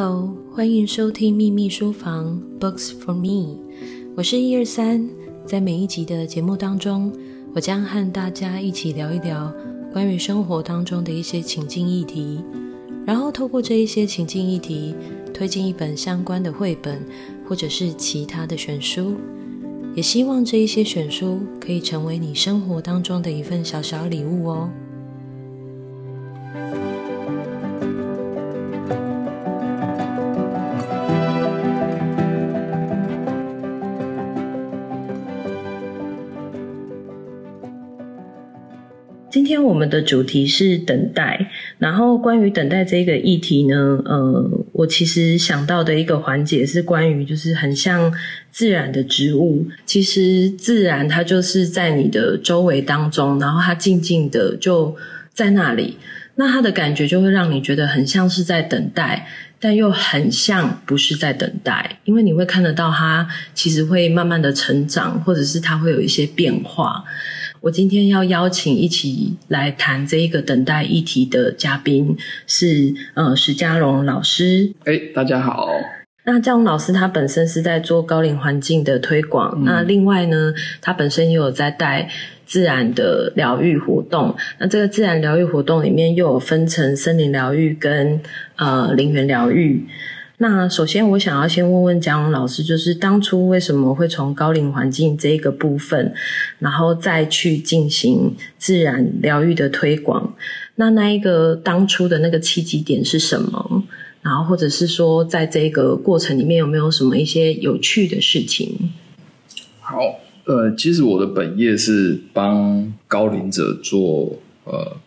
Hello， 欢迎收听秘密书房 Books for me， 我是123，在每一集的节目当中，我将和大家一起聊一聊关于生活当中的一些情境议题，然后透过这一些情境议题，推荐一本相关的绘本或者是其他的选书，也希望这一些选书可以成为你生活当中的一份小小礼物哦。今天我们的主题是等待，然后关于等待这个议题呢，我其实想到的一个环节是关于就是很像自然的植物，其实自然它就是在你的周围当中，然后它静静的就在那里，那它的感觉就会让你觉得很像是在等待，但又很像不是在等待，因为你会看得到它其实会慢慢的成长，或者是它会有一些变化。我今天要邀请一起来谈这一个等待议题的嘉宾是石家蓉老师。大家好。那家蓉老师他本身是在做高龄环境的推广，那另外呢，他本身也有在带自然的疗愈活动，那这个自然疗愈活动里面又有分成森林疗愈跟林园疗愈。那首先我想要先问问家蓉老师，就是当初为什么会从高龄环境这个部分，然后再去进行自然疗愈的推广，那一个当初的那个契机点是什么，然后或者是说在这个过程里面有没有什么一些有趣的事情？好，其实我的本业是帮高龄者做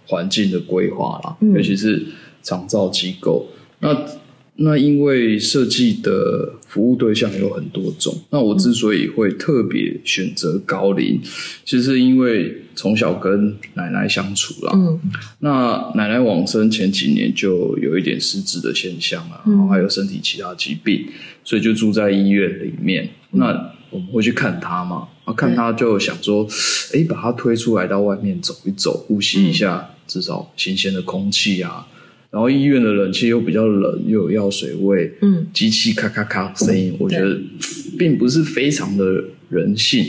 环境的规划啦，尤其是长照机构。那因为设计的服务对象有很多种，那我之所以会特别选择高龄，其实因为从小跟奶奶相处啦，那奶奶往生前几年就有一点失智的现象啦，然后还有身体其他疾病，所以就住在医院里面。那我们会去看她嘛，看她就想说把她推出来到外面走一走，呼吸一下至少新鲜的空气啊，然后医院的冷气又比较冷，又有药水味，机器咔咔咔声音，我觉得并不是非常的人性，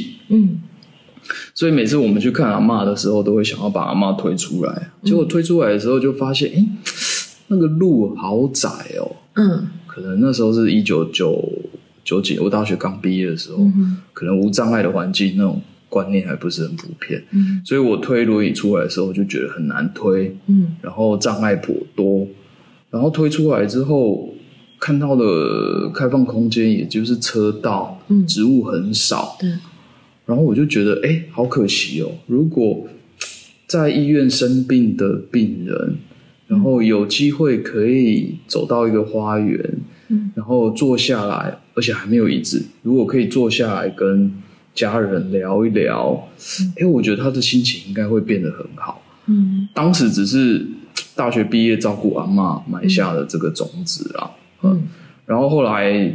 所以每次我们去看阿嬷的时候，都会想要把阿嬷推出来，结果推出来的时候就发现，那个路好窄哦，可能那时候是1999几，我大学刚毕业的时候，可能无障碍的环境那种观念还不是很普遍，所以我推轮椅出来的时候我就觉得很难推，然后障碍颇多，然后推出来之后看到的开放空间也就是车道，植物很少，然后我就觉得好可惜哦，如果在医院生病的病人，然后有机会可以走到一个花园，然后坐下来，而且还没有椅子，如果可以坐下来跟家人聊一聊，我觉得他的心情应该会变得很好。当时只是大学毕业照顾阿嬷埋下了这个种子啦，然后后来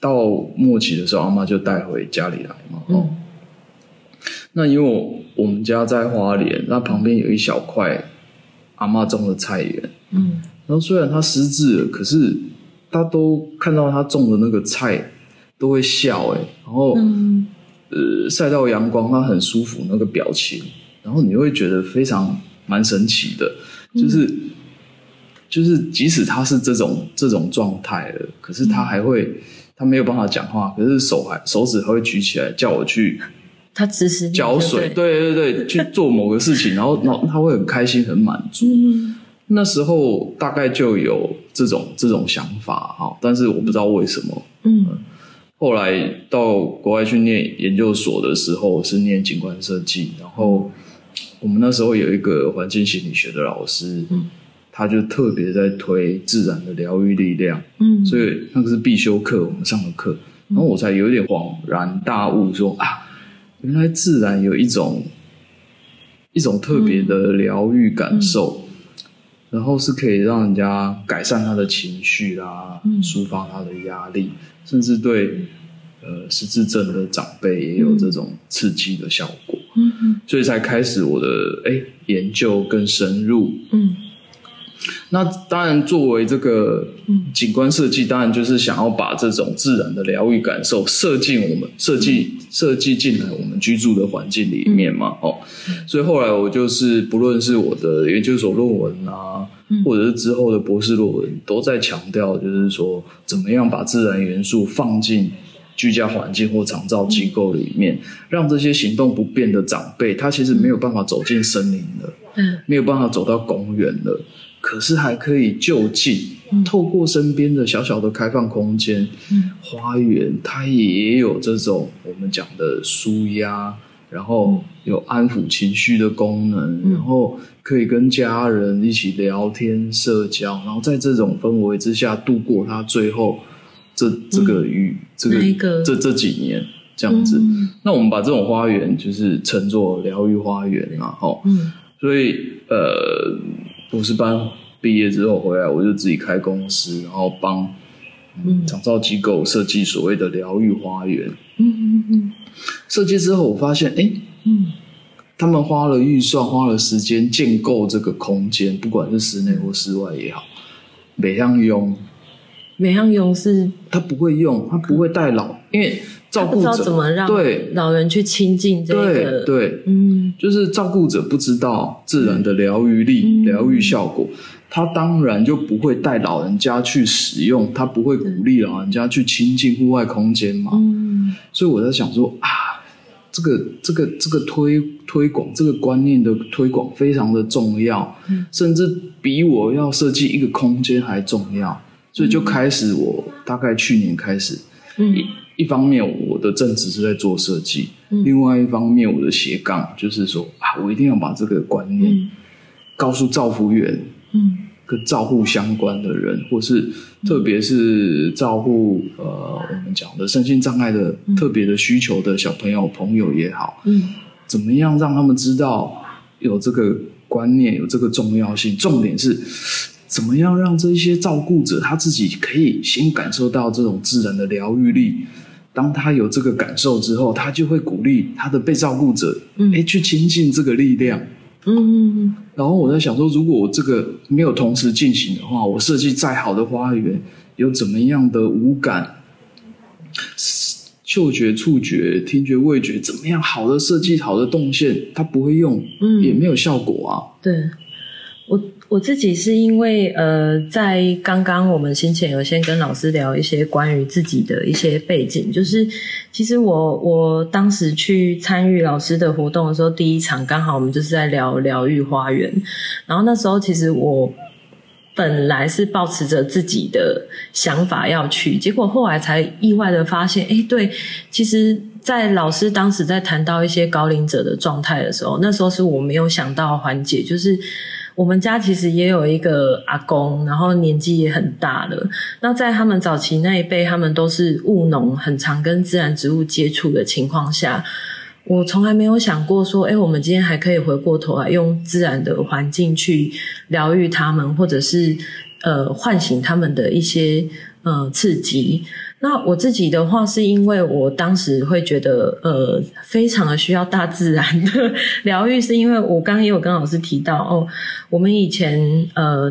到末期的时候，阿嬷就带回家里来嘛，那因为我们家在花莲，那旁边有一小块阿嬷种的菜园，然后虽然他失智了，可是他都看到他种的那个菜都会笑，然后晒到阳光，他很舒服那个表情，然后你会觉得非常蛮神奇的，就是即使他是这种状态了，可是他还会他没有办法讲话，可是手指还会举起来叫我去他指使浇水，对去做某个事情，然后他会很开心很满足，那时候大概就有这种想法，但是我不知道为什么。后来到国外去念研究所的时候是念景观设计，然后我们那时候有一个环境心理学的老师，他就特别在推自然的疗愈力量，所以那个是必修课，我们上了课，然后我才有点恍然大悟说，原来自然有一种特别的疗愈感受，然后是可以让人家改善他的情绪啦，抒发他的压力，甚至对失智症的长辈也有这种刺激的效果，所以才开始我的研究更深入。那当然作为这个景观设计，当然就是想要把这种自然的疗愈感受设计进来我们居住的环境里面嘛，哦，所以后来我就是不论是我的研究所论文啊，或者是之后的博士论文，都在强调就是说怎么样把自然元素放进居家环境或长照机构里面，让这些行动不便的长辈，他其实没有办法走进森林了，没有办法走到公园了，可是还可以就近透过身边的小小的开放空间，花园，它也有这种我们讲的舒压，然后有安抚情绪的功能，然后可以跟家人一起聊天社交，然后在这种氛围之下度过他最后这几年这样子。那我们把这种花园就是称作疗愈花园啊，所以博士班毕业之后回来，我就自己开公司，然后帮长照机构设计所谓的疗愈花园。设计之后我发现他们花了预算花了时间建构这个空间，不管是室内或室外也好，每样用是他不会用，他不会带老，因为照顾者不知道怎么让老人去亲近这个，对，就是照顾者不知道自然的疗愈力、疗愈效果，他当然就不会带老人家去使用，他不会鼓励老人家去亲近户外空间嘛。所以我在想说啊，这个推广这个观念的推广非常的重要，甚至比我要设计一个空间还重要。所以就开始我大概去年开始，一方面我的正职是在做设计，另外一方面我的斜杠就是说啊，我一定要把这个观念告诉照服员，跟照护相关的人，或是特别是照护我们讲的身心障碍的特别的需求的小朋友也好，怎么样让他们知道有这个观念，有这个重要性，重点是怎么样让这些照顾者他自己可以先感受到这种自然的疗愈力，当他有这个感受之后，他就会鼓励他的被照顾者去亲近这个力量。然后我在想说，如果我这个没有同时进行的话，我设计再好的花园，有怎么样的五感，嗅觉、触觉、听觉、味觉，怎么样好的设计、好的动线，他不会用，也没有效果啊。对，我自己是因为在刚刚我们先前有先跟老师聊一些关于自己的一些背景，就是其实我当时去参与老师的活动的时候，第一场刚好我们就是在聊疗愈花园，然后那时候其实我本来是抱持着自己的想法要去，结果后来才意外的发现，对，其实在老师当时在谈到一些高龄者的状态的时候，那时候是我没有想到环节，就是我们家其实也有一个阿公，然后年纪也很大了，那在他们早期那一辈，他们都是务农，很常跟自然植物接触的情况下，我从来没有想过说我们今天还可以回过头来用自然的环境去疗愈他们，或者是唤醒他们的一些刺激。那我自己的话是因为我当时会觉得非常的需要大自然的疗愈，是因为我刚刚也有跟老师提到我们以前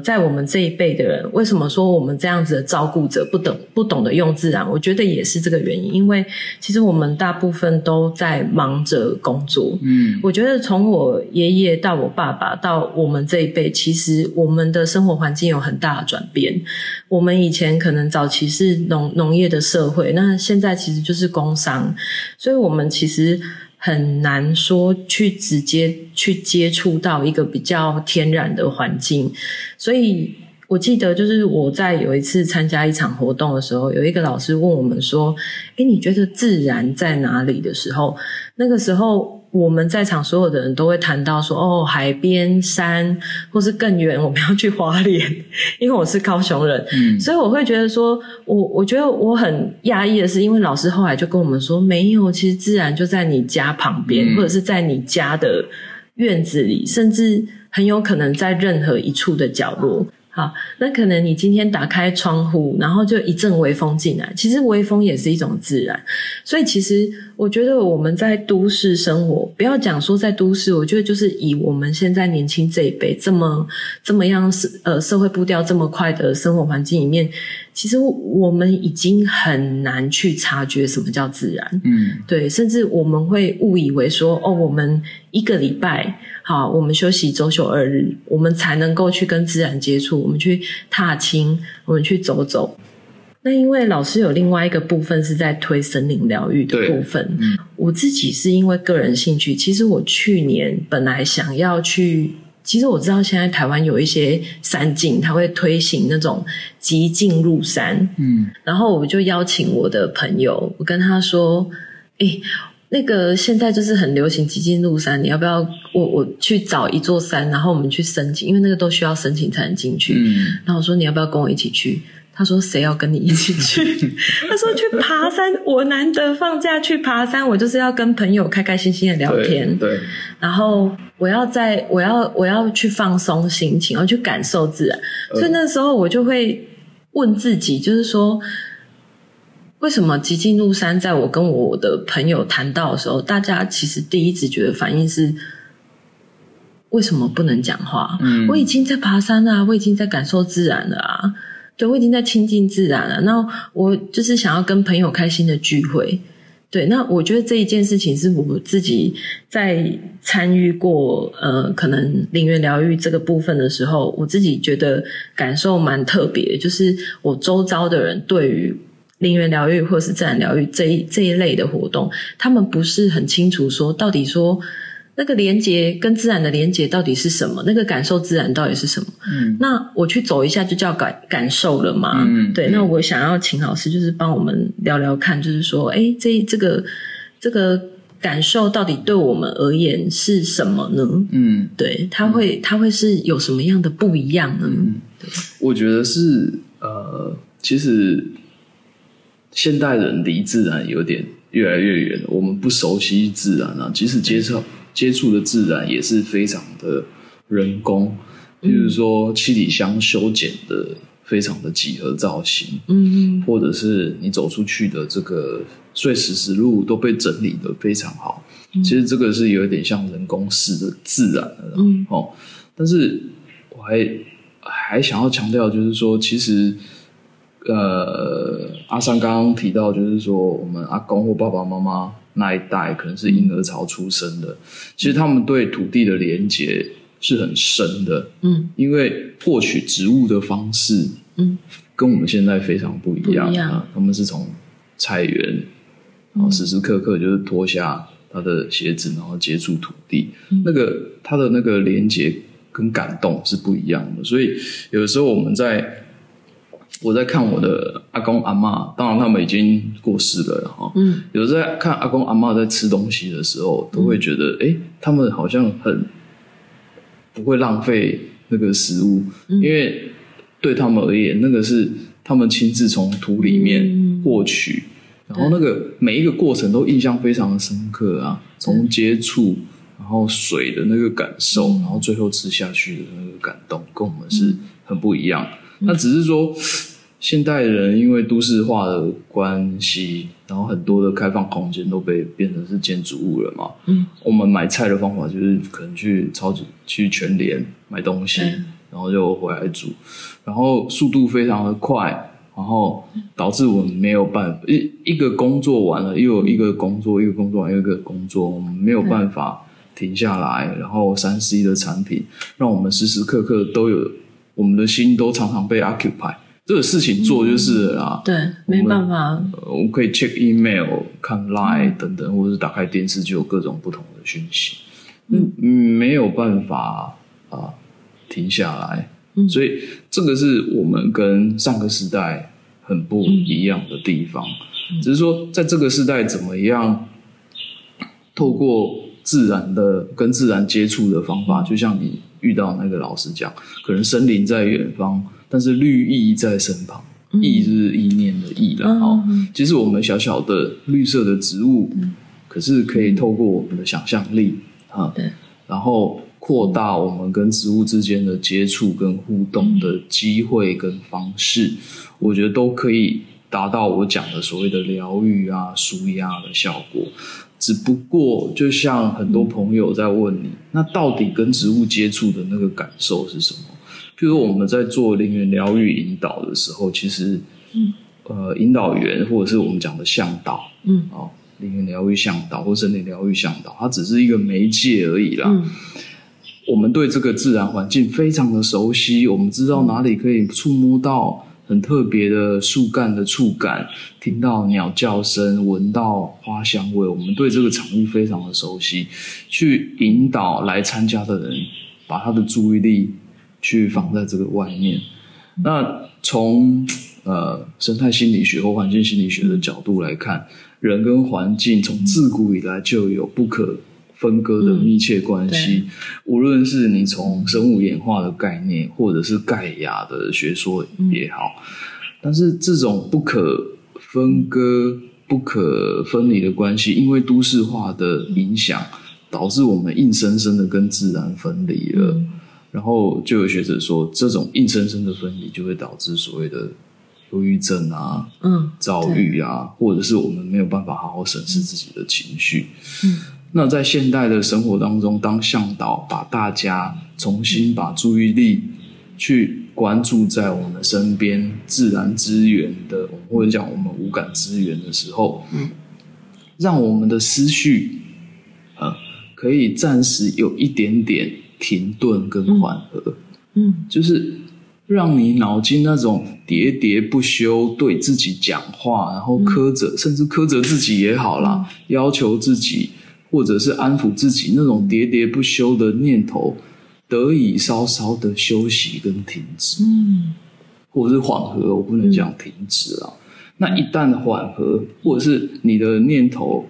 在我们这一辈的人，为什么说我们这样子的照顾者不懂得用自然，我觉得也是这个原因，因为其实我们大部分都在忙着工作。我觉得从我爷爷到我爸爸到我们这一辈，其实我们的生活环境有很大的转变。我们以前可能早期是农业的社会，那现在其实就是工商，所以我们其实很难说去直接去接触到一个比较天然的环境。所以我记得就是我在有一次参加一场活动的时候，有一个老师问我们说你觉得自然在哪里的时候，那个时候我们在场所有的人都会谈到说海边、山，或是更远我们要去花莲，因为我是高雄人，所以我会觉得说我觉得我很讶异的是，因为老师后来就跟我们说，没有，其实自然就在你家旁边，或者是在你家的院子里，甚至很有可能在任何一处的角落。好，那可能你今天打开窗户，然后就一阵微风进来，其实微风也是一种自然。所以其实我觉得我们在都市生活，不要讲说在都市，我觉得就是以我们现在年轻这一辈这么样社会步调这么快的生活环境里面，其实我们已经很难去察觉什么叫自然。嗯，对，甚至我们会误以为说，哦，我们一个礼拜好，我们休息周休二日，我们才能够去跟自然接触，我们去踏青，我们去走走。那因为老师有另外一个部分是在推森林疗愈的部分，我自己是因为个人兴趣，其实我去年本来想要去，其实我知道现在台湾有一些山径它会推行那种极径入山，然后我就邀请我的朋友，我跟他说，那个现在就是很流行极径入山，你要不要我去找一座山，然后我们去申请，因为那个都需要申请才能进去，然后我说你要不要跟我一起去，他说谁要跟你一起去他说去爬山，我难得放假去爬山，我就是要跟朋友开开心心的聊天， 对，然后我要去放松心情，要去感受自然，所以那时候我就会问自己，就是说为什么极径入山在我跟我的朋友谈到的时候，大家其实第一直觉的反应是为什么不能讲话，我已经在爬山了，我已经在感受自然了啊，对，我已经在亲近自然了，那我就是想要跟朋友开心的聚会。对，那我觉得这一件事情是我自己在参与过可能林园疗愈这个部分的时候，我自己觉得感受蛮特别，就是我周遭的人对于林园疗愈或是自然疗愈这一类的活动，他们不是很清楚说到底说那个连结跟自然的连结到底是什么，那个感受自然到底是什么，那我去走一下就叫感受了嘛，对，那我想要请老师就是帮我们聊聊看，就是说这个感受到底对我们而言是什么呢？对，它会是有什么样的不一样呢？我觉得是其实现代人离自然有点越来越远，我们不熟悉自然啊，即使接触的自然也是非常的人工，比如说七里香修剪的非常的几何造型，或者是你走出去的这个碎石石路都被整理的非常好，其实这个是有点像人工式的自然的，但是我还想要强调就是说，其实阿桑刚刚提到就是说我们阿公或爸爸妈妈那一代可能是婴儿潮出生的，其实他们对土地的连结是很深的，因为获取植物的方式跟我们现在非常不一样，他们是从菜园，然后时时刻刻就是脱下他的鞋子然后接触土地，那个他的那个连结跟感动是不一样的，所以有的时候我在看我的阿公阿嬷，当然他们已经过世了，有时候在看阿公阿嬷在吃东西的时候，都会觉得他们好像很不会浪费那个食物，因为对他们而言那个是他们亲自从土里面获取，然后那个每一个过程都印象非常的深刻啊，从接触然后水的那个感受，然后最后吃下去的那个感动跟我们是很不一样。那只是说现代人因为都市化的关系，然后很多的开放空间都被变成是建筑物了嘛，我们买菜的方法就是可能去超级去全联买东西，然后就回来煮，然后速度非常的快，然后导致我们没有办法一个工作完了又有一个工作，一个工作完又有一个工作，我们没有办法停下来，然后 3C 的产品让我们时时刻刻都有，我们的心都常常被 occupy， 这个事情做就是了啦，对，没办法，我们可以 check email 看 line 等等，或者是打开电视就有各种不同的讯息，没有办法停下来，所以这个是我们跟上个时代很不一样的地方，只是说在这个时代怎么样透过自然的跟自然接触的方法，就像你遇到那个老师讲，可能森林在远方，但是绿意在身旁，意就是意念的意啦，其实我们小小的绿色的植物，可是可以透过我们的想象力，然后扩大我们跟植物之间的接触跟互动的机会跟方式，我觉得都可以达到我讲的所谓的疗愈啊、舒压的效果。只不过就像很多朋友在问你，那到底跟植物接触的那个感受是什么？譬如我们在做灵园疗愈引导的时候，其实引导员或者是我们讲的向导，灵园疗愈向导或森林疗愈向导，它只是一个媒介而已啦。我们对这个自然环境非常的熟悉，我们知道哪里可以触摸到很特别的树干的触感，听到鸟叫声，闻到花香味，我们对这个场域非常的熟悉，去引导来参加的人把他的注意力去放在这个外面。那从生态心理学或环境心理学的角度来看，人跟环境从自古以来就有不可分割的密切关系，无论是你从生物演化的概念或者是盖亚的学说也好，但是这种不可分割不可分离的关系，因为都市化的影响，导致我们硬生生的跟自然分离了。然后就有学者说，这种硬生生的分离就会导致所谓的忧郁症啊，躁郁啊，或者是我们没有办法好好审视自己的情绪。那在现代的生活当中，当向导把大家重新把注意力去关注在我们身边自然资源的，或者讲我们五感资源的时候，让我们的思绪可以暂时有一点点停顿跟缓和，就是让你脑筋那种喋喋不休对自己讲话，然后苛责，甚至苛责自己也好啦，要求自己或者是安抚自己那种喋喋不休的念头，得以稍稍的休息跟停止，或者是缓和，我不能讲停止啦。那一旦缓和，或者是你的念头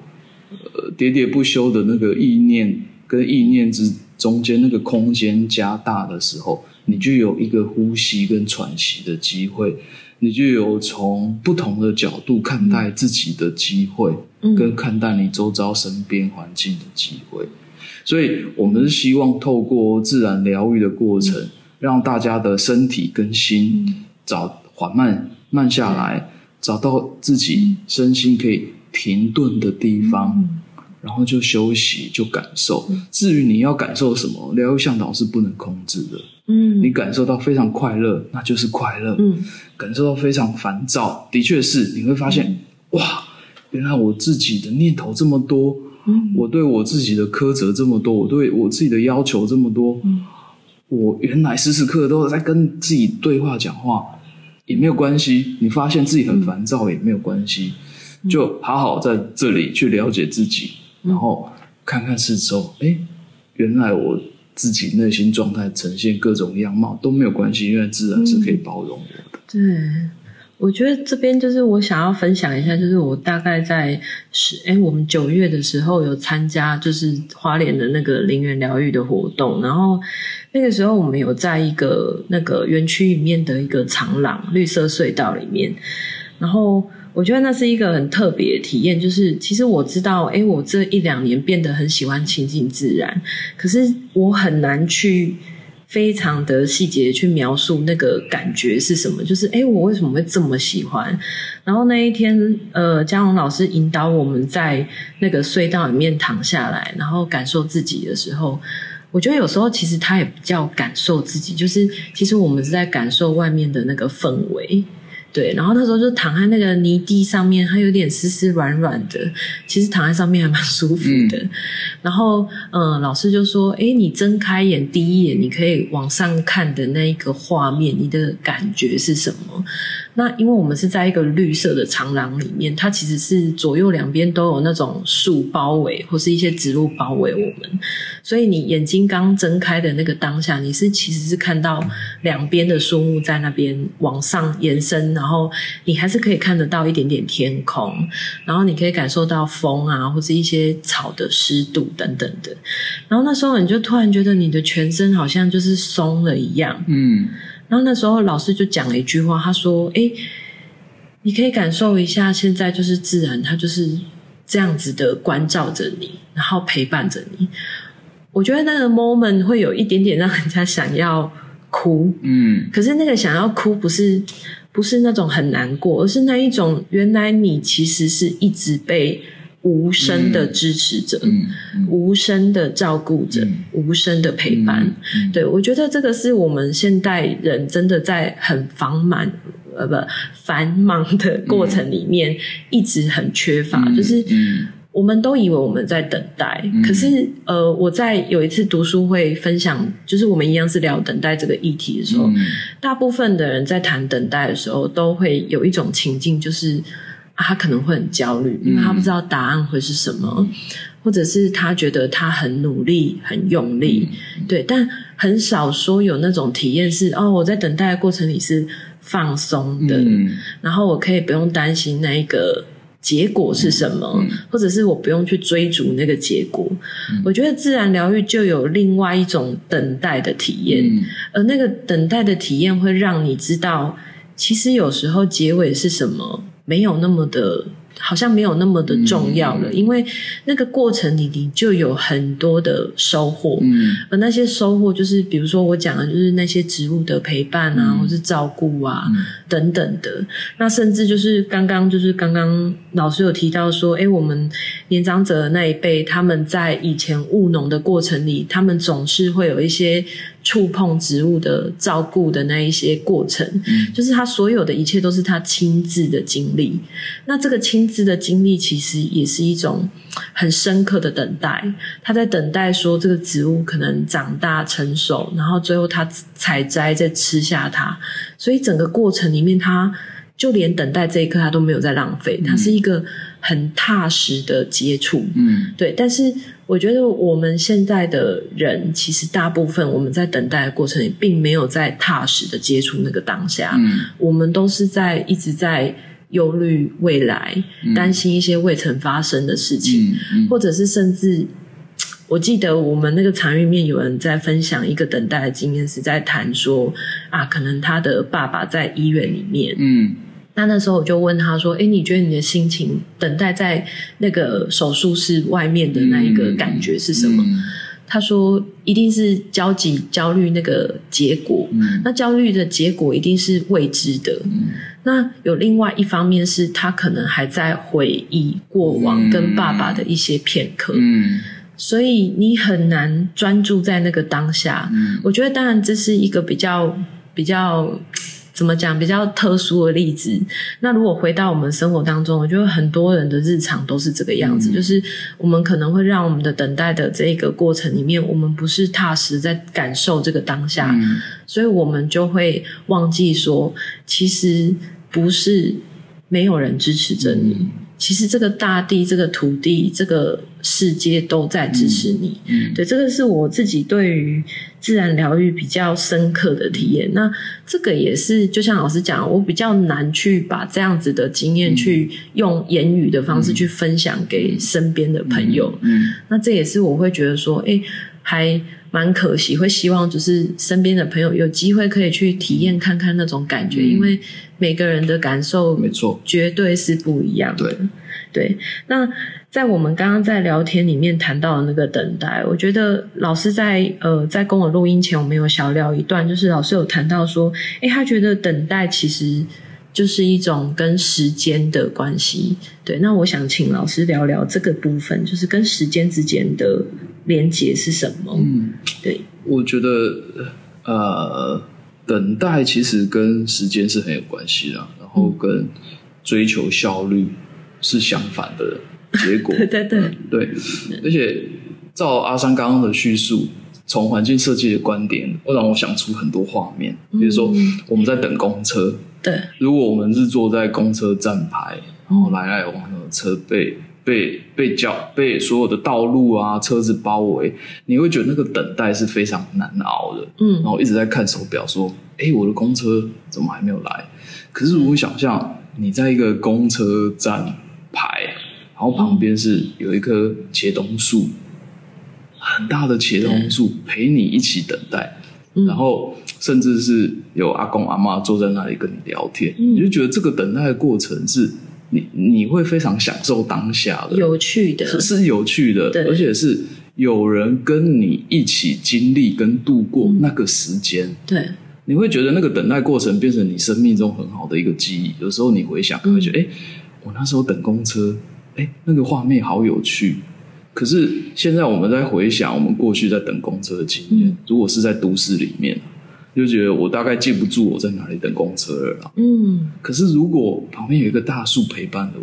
喋喋不休的那个意念跟意念之中间那个空间加大的时候，你就有一个呼吸跟喘息的机会，你就有从不同的角度看待自己的机会，跟看待你周遭身边环境的机会。所以我们是希望透过自然疗愈的过程，让大家的身体跟心缓慢慢下来，找到自己身心可以停顿的地方，然后就休息，就感受。至于你要感受什么，疗愈向导是不能控制的。你感受到非常快乐，那就是快乐。感受到非常烦躁，的确是你会发现，哇，原来我自己的念头这么多，我对我自己的苛责这么多，我对我自己的要求这么多，我原来时时刻刻都在跟自己对话讲话，也没有关系。你发现自己很烦躁也没有关系，就好好在这里去了解自己，然后看看四周，原来我自己内心状态呈现各种样貌都没有关系，因为自然是可以包容我的。对，我觉得这边就是我想要分享一下，就是我大概在我们9月的时候有参加就是花莲的那个林园疗愈的活动，然后那个时候我们有在一个那个园区里面的一个长廊绿色隧道里面，然后我觉得那是一个很特别的体验。就是其实我知道我这1-2年变得很喜欢亲近自然，可是我很难去非常的细节去描述那个感觉是什么，就是我为什么会这么喜欢。然后那一天嘉荣老师引导我们在那个隧道里面躺下来，然后感受自己的时候，我觉得有时候其实他也不叫感受自己，就是其实我们是在感受外面的那个氛围。对，然后那时候就躺在那个泥地上面，它有点湿湿软软的，其实躺在上面还蛮舒服的。然后老师就说你睁开眼第一眼你可以往上看的那一个画面，你的感觉是什么？那因为我们是在一个绿色的长廊里面，它其实是左右两边都有那种树包围或是一些植物包围我们，所以你眼睛刚睁开的那个当下，你是其实是看到两边的树木在那边往上延伸，然后你还是可以看得到一点点天空，然后你可以感受到风啊，或是一些草的湿度等等的。然后那时候你就突然觉得你的全身好像就是松了一样。然后那时候老师就讲了一句话，他说你可以感受一下现在就是自然它就是这样子的关照着你，然后陪伴着你。我觉得那个 moment 会有一点点让人家想要哭，可是那个想要哭不是不是那种很难过，而是那一种原来你其实是一直被无声的支持者、无声的照顾者、无声的陪伴、对，我觉得这个是我们现代人真的在很繁忙的过程里面一直很缺乏、就是我们都以为我们在等待、可是我在有一次读书会分享，就是我们一样是聊等待这个议题的时候、大部分的人在谈等待的时候都会有一种情境，就是他可能会很焦虑，因为他不知道答案会是什么、或者是他觉得他很努力很用力、对，但很少说有那种体验是，我在等待的过程里是放松的、然后我可以不用担心那一个结果是什么、或者是我不用去追逐那个结果、我觉得自然疗愈就有另外一种等待的体验、而那个等待的体验会让你知道，其实有时候结尾是什么没有那么的，好像没有那么的重要了、因为那个过程里你就有很多的收获、而那些收获就是比如说我讲的就是那些植物的陪伴啊、或是照顾啊、等等的，那甚至就是刚刚老师有提到说，我们年长者的那一辈，他们在以前务农的过程里，他们总是会有一些触碰植物的照顾的那一些过程、就是他所有的一切都是他亲自的经历，那这个亲自的经历其实也是一种很深刻的等待，他在等待说这个植物可能长大成熟，然后最后他采摘再吃下它，所以整个过程里面他就连等待这一刻他都没有在浪费，他是一个很踏实的接触，对，但是我觉得我们现在的人其实大部分我们在等待的过程里并没有在踏实的接触那个当下、我们都是在一直在忧虑未来、担心一些未曾发生的事情、或者是甚至我记得我们那个场域里面有人在分享一个等待的经验，是在谈说可能他的爸爸在医院里面，那时候我就问他说，你觉得你的心情等待在那个手术室外面的那一个感觉是什么？他说一定是焦虑那个结果、那焦虑的结果一定是未知的、那有另外一方面是他可能还在回忆过往跟爸爸的一些片刻、所以你很难专注在那个当下、我觉得当然这是一个比较怎么讲，比较特殊的例子。那如果回到我们生活当中，我觉得很多人的日常都是这个样子、就是我们可能会让我们的等待的这个过程里面，我们不是踏实在感受这个当下、所以我们就会忘记说，其实不是没有人支持着你、其实这个大地、这个土地、这个世界都在支持你、对，这个是我自己对于自然疗愈比较深刻的体验。那这个也是就像老师讲，我比较难去把这样子的经验去用言语的方式去分享给身边的朋友、那这也是我会觉得说还蛮可惜，会希望就是身边的朋友有机会可以去体验看看那种感觉、因为每个人的感受没错，绝对是不一样的。对，那在我们刚刚在聊天里面谈到的那个等待，我觉得老师在跟我录音前，我们有小聊一段，就是老师有谈到说，他觉得等待其实就是一种跟时间的关系。对，那我想请老师聊聊这个部分，就是跟时间之间的连结是什么？对，我觉得等待其实跟时间是很有关系啦，然后跟追求效率是相反的结果。对，而且照阿山刚刚的叙述，从环境设计的观点，会让我想出很多画面。比如说，我们在等公车，对，如果我们是坐在公车站牌，然后来来往往的车被所有的道路啊、车子包围，你会觉得那个等待是非常难熬的。然后一直在看手表，说：“我的公车怎么还没有来？”可是如果想象你在一个公车站牌，然后旁边是有一棵茄冬树，很大的茄冬树陪你一起等待，然后甚至是有阿公阿嬷坐在那里跟你聊天，你就觉得这个等待的过程是你会非常享受当下的，有趣的，是有趣的，而且是有人跟你一起经历跟度过那个时间。对，你会觉得那个等待过程变成你生命中很好的一个记忆。有时候你回想会觉得我那时候等公车那个画面好有趣，可是现在我们在回想我们过去在等公车的经验，如果是在都市里面就觉得我大概记不住我在哪里等公车了啦。可是如果旁边有一个大树陪伴了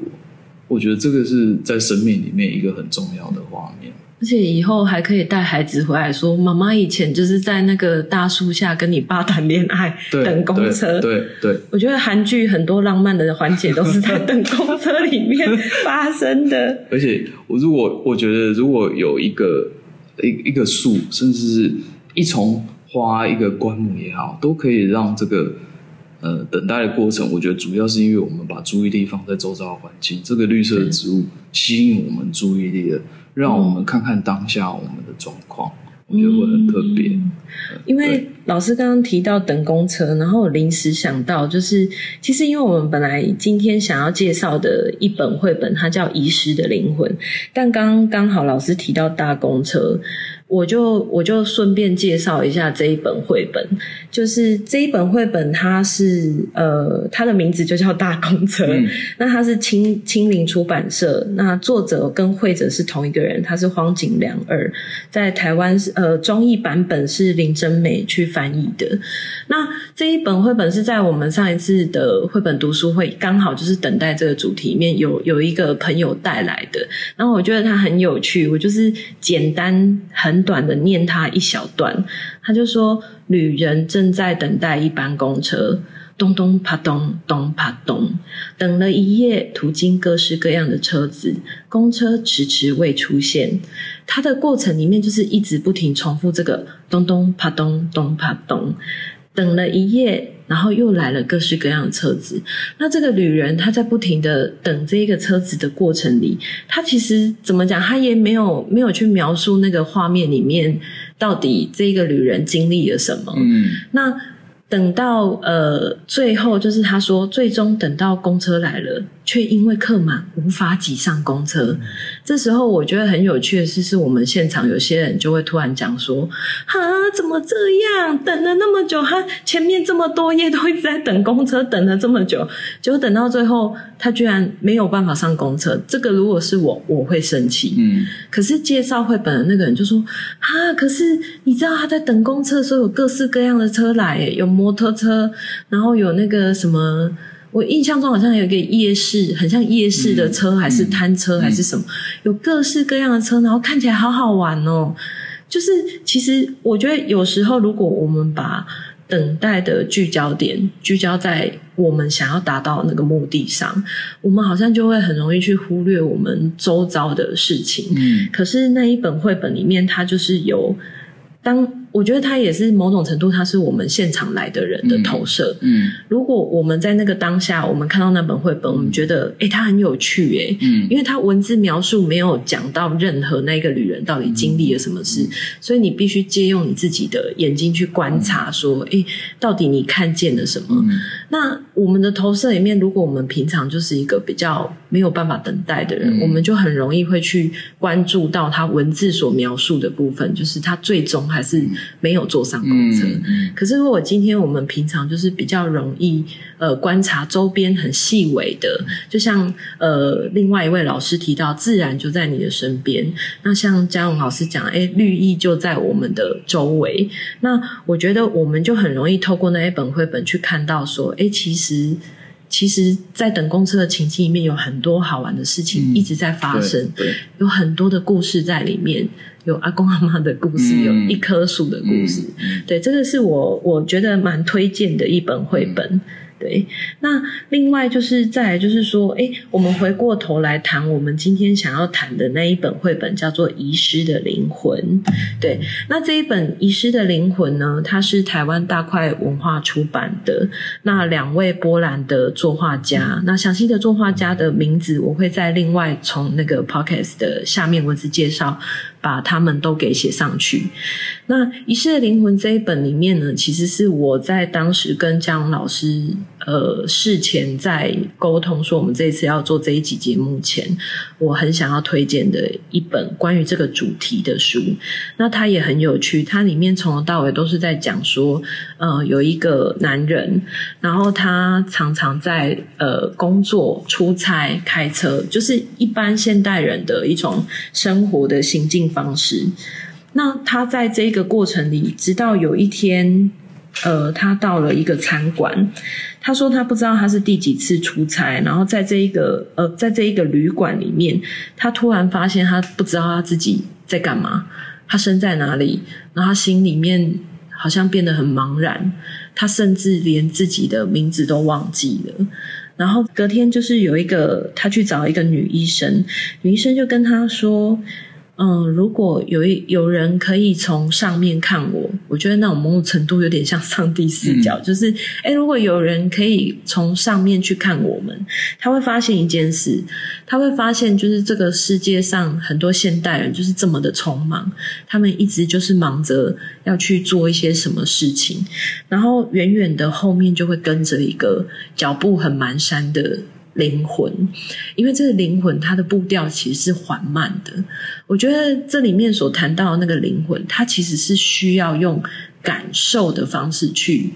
我觉得这个是在生命里面一个很重要的画面。而且以后还可以带孩子回来说，妈妈以前就是在那个大树下跟你爸谈恋爱，等公车。对，我觉得韩剧很多浪漫的环节都是在等公车里面发生的。而且我觉得如果有一个树，甚至是一丛花，一个灌木也好，都可以让这个等待的过程，我觉得主要是因为我们把注意力放在周遭的环境，这个绿色的植物吸引我们注意力了，让我们看看当下我们的状况，我觉得会很特别。因为老师刚刚提到等公车，然后我临时想到，就是其实因为我们本来今天想要介绍的一本绘本，它叫《遗失的灵魂》，但刚好老师提到搭公车，我就顺便介绍一下这一本绘本。就是这一本绘本它是它的名字就叫大公车，那它是青林出版社，那作者跟绘者是同一个人，他是荒井良二，在台湾中译版本是林真美去翻译的。那这一本绘本是在我们上一次的绘本读书会刚好就是等待这个主题里面有一个朋友带来的，然后我觉得它很有趣，我就是简单很短的念他一小段。他就说，旅人正在等待一班公车，咚咚啪咚咚啪咚，等了一夜，途经各式各样的车子，公车迟迟未出现。他的过程里面就是一直不停重复这个咚咚啪咚咚啪咚，等了一夜，然后又来了各式各样的车子。那这个旅人他在不停的等这个车子的过程里，他其实怎么讲，他也没有去描述那个画面里面到底这个旅人经历了什么。那等到最后，就是他说最终等到公车来了，却因为客满无法挤上公车。这时候我觉得很有趣的是我们现场有些人就会突然讲说，哈，怎么这样，等了那么久，他前面这么多夜都一直在等公车，等了这么久，结果等到最后他居然没有办法上公车，这个如果是我会生气。可是介绍绘本的那个人就说，哈，可是你知道他在等公车，所以有各式各样的车来，有摩托车，然后有那个什么，我印象中好像有一个夜市，很像夜市的车，还是摊车，还是什么，有各式各样的车，然后看起来好好玩哦。就是其实我觉得有时候如果我们把等待的聚焦在我们想要达到那个目的上，我们好像就会很容易去忽略我们周遭的事情。可是那一本绘本里面，它就是有我觉得他也是某种程度，他是我们现场来的人的投射。如果我们在那个当下，我们看到那本绘本，我们觉得他很有趣因为他文字描述没有讲到任何那个旅人到底经历了什么事，所以你必须借用你自己的眼睛去观察说，到底你看见了什么。那我们的投射里面，如果我们平常就是一个比较没有办法等待的人，我们就很容易会去关注到他文字所描述的部分，就是他最终还是没有坐上公车。可是如果今天我们平常就是比较容易观察周边很细微的，就像另外一位老师提到自然就在你的身边，那像嘉荣老师讲绿意就在我们的周围，那我觉得我们就很容易透过那一本绘本去看到说，其实在等公车的情境里面有很多好玩的事情一直在发生，有很多的故事在里面，有阿公阿嬷的故事，有一棵树的故事。对，这个是我觉得蛮推荐的一本绘本。对，那另外就是再来就是说，我们回过头来谈我们今天想要谈的那一本绘本，叫做《遗失的灵魂》。对，那这一本《遗失的灵魂》呢，它是台湾大块文化出版的，那两位波兰的作画家，那详细的作画家的名字我会在另外从那个 podcast 的下面文字介绍把他们都给写上去。那《遗失的灵魂》这一本里面呢，其实是我在当时跟嘉荣老师事前在沟通说我们这一次要做这一集节目前，我很想要推荐的一本关于这个主题的书。那它也很有趣，它里面从头到尾都是在讲说有一个男人，然后他常常在工作、出差、开车，就是一般现代人的一种生活的行进方式。那他在这个过程里，直到有一天他到了一个餐馆，他说他不知道他是第几次出差，然后在这一个旅馆里面，他突然发现他不知道他自己在干嘛，他身在哪里，然后他心里面好像变得很茫然，他甚至连自己的名字都忘记了。然后隔天就是有一个，他去找一个女医生，女医生就跟他说如果有人可以从上面看我，我觉得那种某种程度有点像上帝视角，就是如果有人可以从上面去看我们，他会发现一件事，他会发现就是这个世界上很多现代人就是这么的匆忙，他们一直就是忙着要去做一些什么事情，然后远远的后面就会跟着一个脚步很蹒跚的灵魂，因为这个灵魂它的步调其实是缓慢的。我觉得这里面所谈到的那个灵魂，它其实是需要用感受的方式去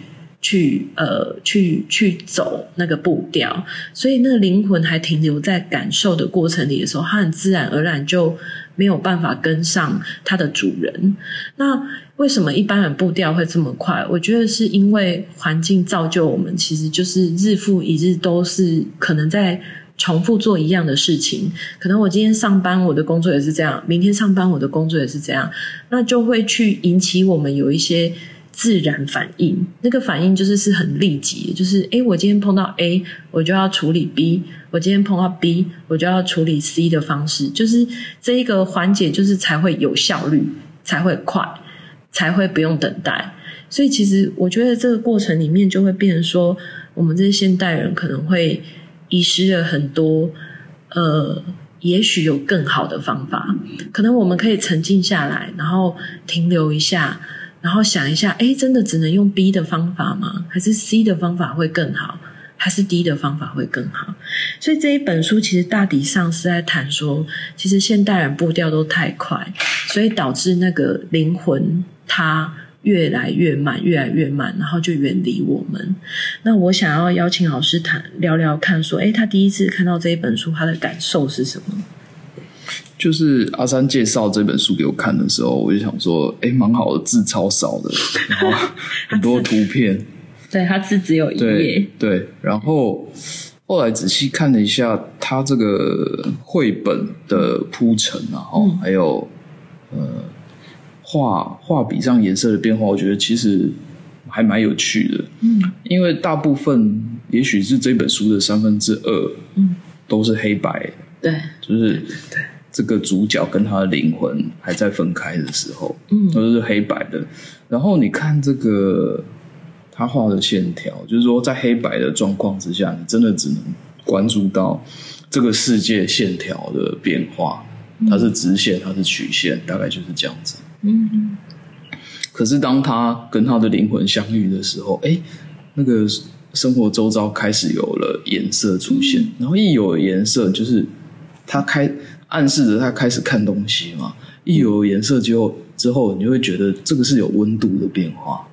走那个步调，所以那个灵魂还停留在感受的过程里的时候，它很自然而然就没有办法跟上它的主人。那为什么一般人步调会这么快？我觉得是因为环境造就我们，其实就是日复一日都是可能在重复做一样的事情。可能我今天上班我的工作也是这样，明天上班我的工作也是这样，那就会去引起我们有一些自然反应。那个反应就是很立即，就是我今天碰到 A 我就要处理 B， 我今天碰到 B 我就要处理 C 的方式，就是这一个环节就是才会有效率，才会快，才会不用等待。所以其实我觉得这个过程里面就会变成说，我们这些现代人可能会遗失了很多也许有更好的方法。可能我们可以沉静下来，然后停留一下，然后想一下，真的只能用 B 的方法吗？还是 C 的方法会更好？还是 D 的方法会更好？所以这一本书其实大体上是在谈说，其实现代人步调都太快，所以导致那个灵魂它越来越慢，越来越慢，然后就远离我们。那我想要邀请老师聊聊看说，他第一次看到这一本书，他的感受是什么？就是阿三介绍这本书给我看的时候，我就想说，蛮好的，字超少的，然后很多图片。对，他字只有一页。对，然后后来仔细看了一下他这个绘本的铺陈啊，还有画笔上颜色的变化，我觉得其实还蛮有趣的。因为大部分也许是这本书的2/3，都是黑白。对，就是这个主角跟他的灵魂还在分开的时候，都是黑白的。然后你看这个他画的线条，就是说在黑白的状况之下，你真的只能关注到这个世界线条的变化，它是直线，它是曲线，大概就是这样子。可是当他跟他的灵魂相遇的时候，那个生活周遭开始有了颜色出现，然后一有颜色就是他暗示着他开始看东西嘛。一有颜色之后你就会觉得这个是有温度的变化。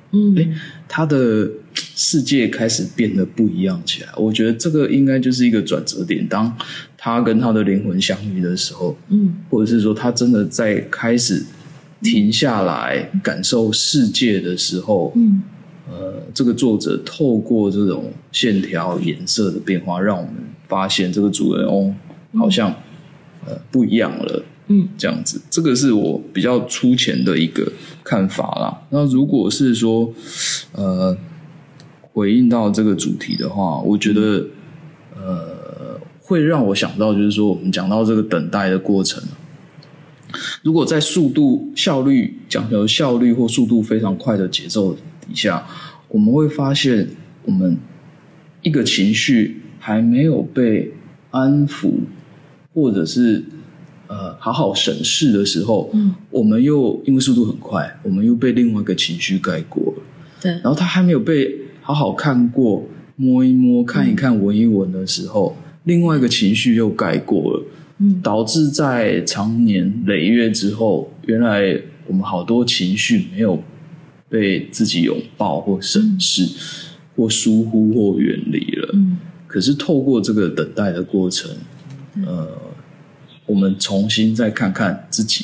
他的世界开始变得不一样起来。我觉得这个应该就是一个转折点，当他跟他的灵魂相遇的时候，或者是说他真的在开始停下来感受世界的时候，这个作者透过这种线条颜色的变化，让我们发现这个主人翁好像不一样了，这样子。这个是我比较粗浅的一个看法啦。那如果是说回应到这个主题的话，我觉得会让我想到就是说，我们讲到这个等待的过程，如果在速度效率讲求效率或速度非常快的节奏底下，我们会发现我们一个情绪还没有被安抚或者是好好审视的时候，我们又因为速度很快，我们又被另外一个情绪盖过了。对，然后它还没有被好好看过，摸一摸看一看闻一闻的时候，另外一个情绪又盖过了，导致在常年累月之后，原来我们好多情绪没有被自己拥抱或审视，或疏忽或远离了，可是透过这个等待的过程，我们重新再看看自己，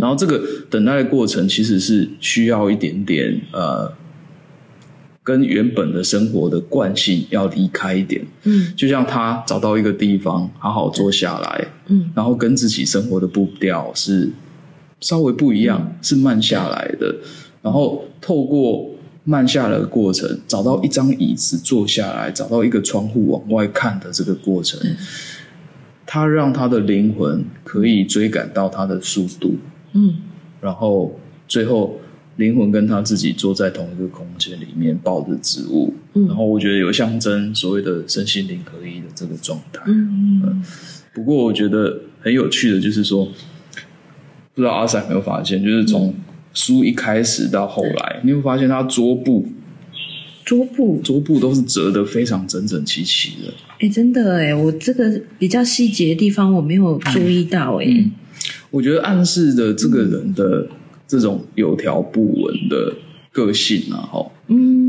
然后这个等待的过程其实是需要一点点跟原本的生活的惯性要离开一点，就像他找到一个地方好好坐下来，然后跟自己生活的步调是稍微不一样，是慢下来的，然后透过慢下来的过程，找到一张椅子坐下来，找到一个窗户往外看的这个过程，他让他的灵魂可以追赶到他的速度，然后最后灵魂跟他自己坐在同一个空间里面，抱着植物，然后我觉得有象征所谓的身心灵合一的这个状态。不过我觉得很有趣的就是说，不知道阿散有没有发现，就是从书一开始到后来，你会发现他桌布都是折得非常整整齐齐的。真的我这个比较细节的地方我没有注意到我觉得暗示着这个人的这种有条不紊的个性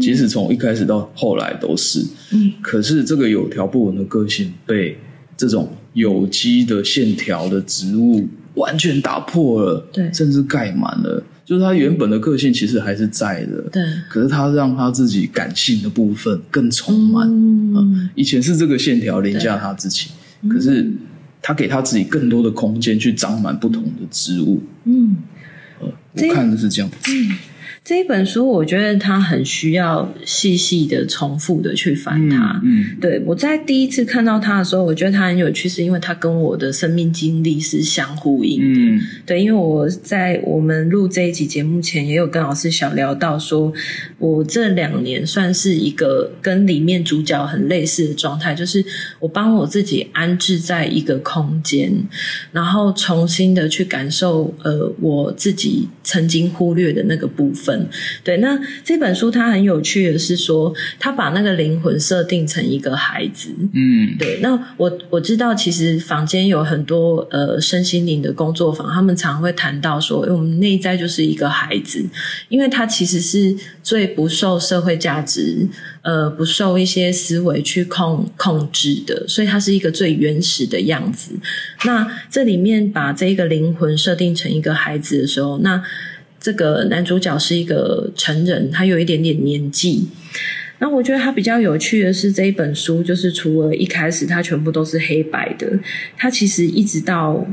其实从一开始到后来都是，可是这个有条不紊的个性被这种有机的线条的植物完全打破了，对，甚至盖满了，就是他原本的个性其实还是在的，对，可是他让他自己感性的部分更充满，以前是这个线条凌驾他自己，可是他给他自己更多的空间去长满不同的植物。我看的是这样子。这一本书我觉得它很需要细细的重复的去翻它。对，我在第一次看到它的时候，我觉得它很有趣，是因为它跟我的生命经历是相呼应的。对，因为我在我们录这一集节目前也有跟老师小聊到说，我这2年算是一个跟里面主角很类似的状态，就是我帮我自己安置在一个空间，然后重新的去感受我自己曾经忽略的那个部分。对，那这本书它很有趣的是说，它把那个灵魂设定成一个孩子。对，那我知道其实坊间有很多身心灵的工作坊，他们常会谈到说，我们内在就是一个孩子，因为他其实是最不受社会价值不受一些思维去控制的，所以它是一个最原始的样子。那这里面把这个灵魂设定成一个孩子的时候，那这个男主角是一个成人，他有一点点年纪。那我觉得他比较有趣的是，这一本书就是除了一开始他全部都是黑白的，他其实一直到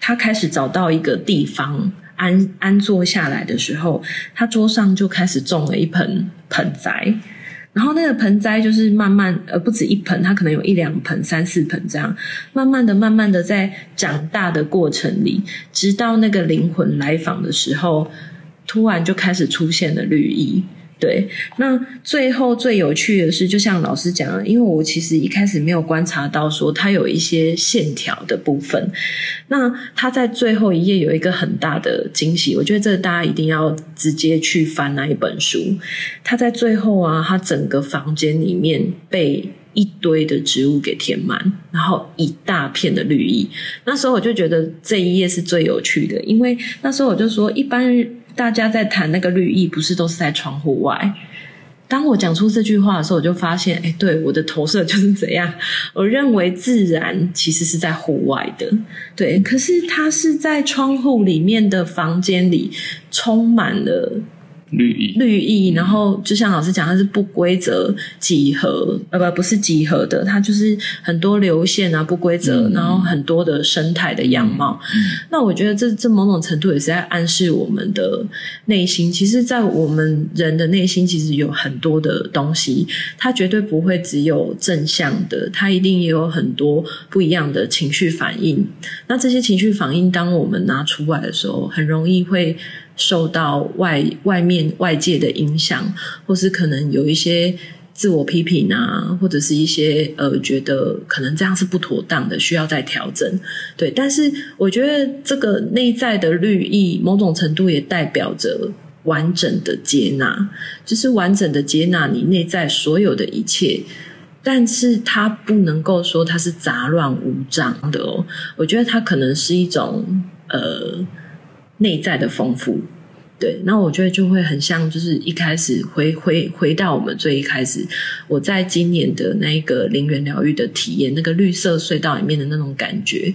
他开始找到一个地方安坐下来的时候，他桌上就开始种了一盆栽，然后那个盆栽就是慢慢不止一盆，它可能有1-2盆3-4盆这样慢慢的在长大的过程里，直到那个灵魂来访的时候，突然就开始出现了绿意。对，那最后最有趣的是，就像老师讲的，因为我其实一开始没有观察到说它有一些线条的部分，那它在最后一页有一个很大的惊喜，我觉得这大家一定要直接去翻那一本书。它在最后它整个房间里面被一堆的植物给填满，然后一大片的绿意。那时候我就觉得这一页是最有趣的，因为那时候我就说，一般大家在谈那个绿意不是都是在窗户外，当我讲出这句话的时候，我就发现对，我的投射就是怎样，我认为自然其实是在户外的。对，可是它是在窗户里面的房间里充满了绿意，然后就像老师讲，它是不规则几何，不是几何的，它就是很多流线不规则，然后很多的生态的样貌。那我觉得这某种程度也是在暗示我们的内心，其实在我们人的内心其实有很多的东西，它绝对不会只有正向的，它一定也有很多不一样的情绪反应。那这些情绪反应当我们拿出来的时候，很容易会受到外界的影响，或是可能有一些自我批评或者是一些觉得可能这样是不妥当的，需要再调整。对，但是我觉得这个内在的绿意某种程度也代表着完整的接纳，就是完整的接纳你内在所有的一切，但是它不能够说它是杂乱无章的哦。我觉得它可能是一种内在的丰富。对，那我觉得就会很像，就是一开始回到我们最一开始，我在今年的那个灵元疗愈的体验，那个绿色隧道里面的那种感觉，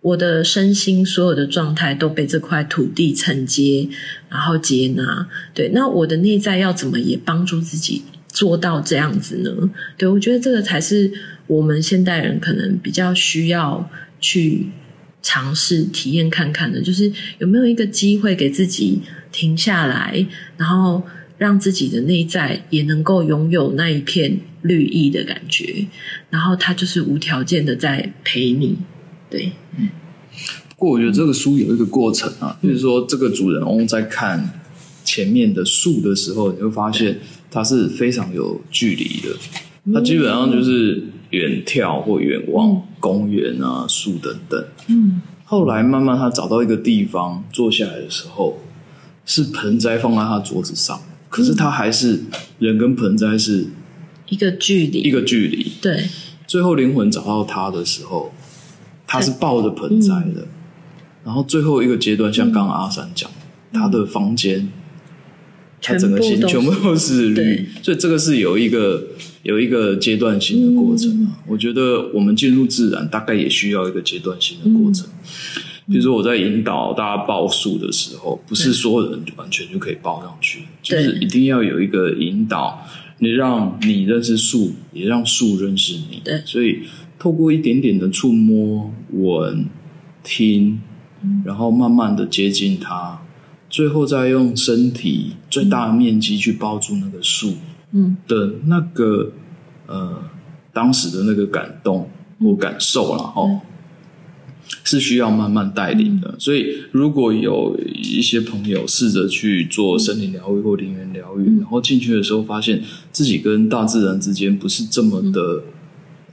我的身心所有的状态都被这块土地承接，然后接纳。对，那我的内在要怎么也帮助自己做到这样子呢？对，我觉得这个才是我们现代人可能比较需要去尝试体验看看的，就是有没有一个机会给自己停下来，然后让自己的内在也能够拥有那一片绿意的感觉，然后它就是无条件的在陪你。对，嗯。不过我觉得这个书有一个过程啊，就是说这个主人翁在看前面的树的时候，你会发现它是非常有距离的，它基本上就是远眺或远望、公园啊、树等等。后来慢慢他找到一个地方坐下来的时候，是盆栽放在他桌子上，可是他还是人跟盆栽是一个距离。对，最后灵魂找到他的时候，他是抱着盆栽的。然后最后一个阶段，像刚刚阿三讲，他的房间他整个心全部都是绿，所以这个是有一个阶段性的过程啊。我觉得我们进入自然大概也需要一个阶段性的过程。比如说我在引导大家抱树的时候，不是所有人完全就可以抱上去，就是一定要有一个引导，你让你认识树，也让树认识你。对，所以透过一点点的触摸、闻、听，然后慢慢的接近它，最后再用身体最大的面积去抱住那个树的那个当时的那个感动或感受啦，是需要慢慢带领的。所以如果有一些朋友试着去做森林疗愈或林园疗愈，然后进去的时候发现自己跟大自然之间不是这么的，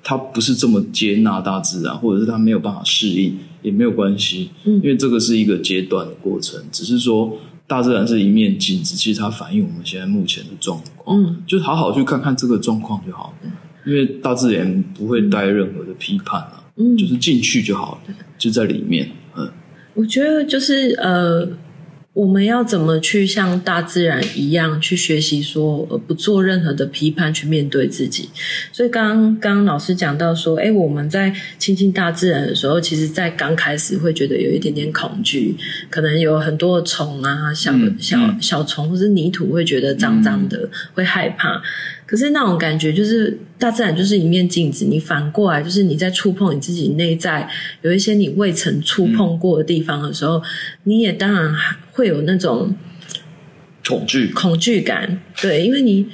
他不是这么接纳大自然，或者是他没有办法适应，也没有关系，因为这个是一个阶段的过程。只是说大自然是一面镜子，其实它反映我们现在目前的状况，就好好去看看这个状况就好了。因为大自然不会带任何的批判啊，就是进去就好了，就在里面。我觉得就是我们要怎么去像大自然一样去学习说不做任何的批判，去面对自己。所以刚刚老师讲到说，我们在亲近大自然的时候，其实在刚开始会觉得有一点点恐惧，可能有很多虫啊，小虫或是泥土，会觉得脏脏的，会害怕。可是那种感觉就是大自然就是一面镜子，你反过来就是你在触碰你自己内在有一些你未曾触碰过的地方的时候，你也当然会有那种恐惧感。对，因为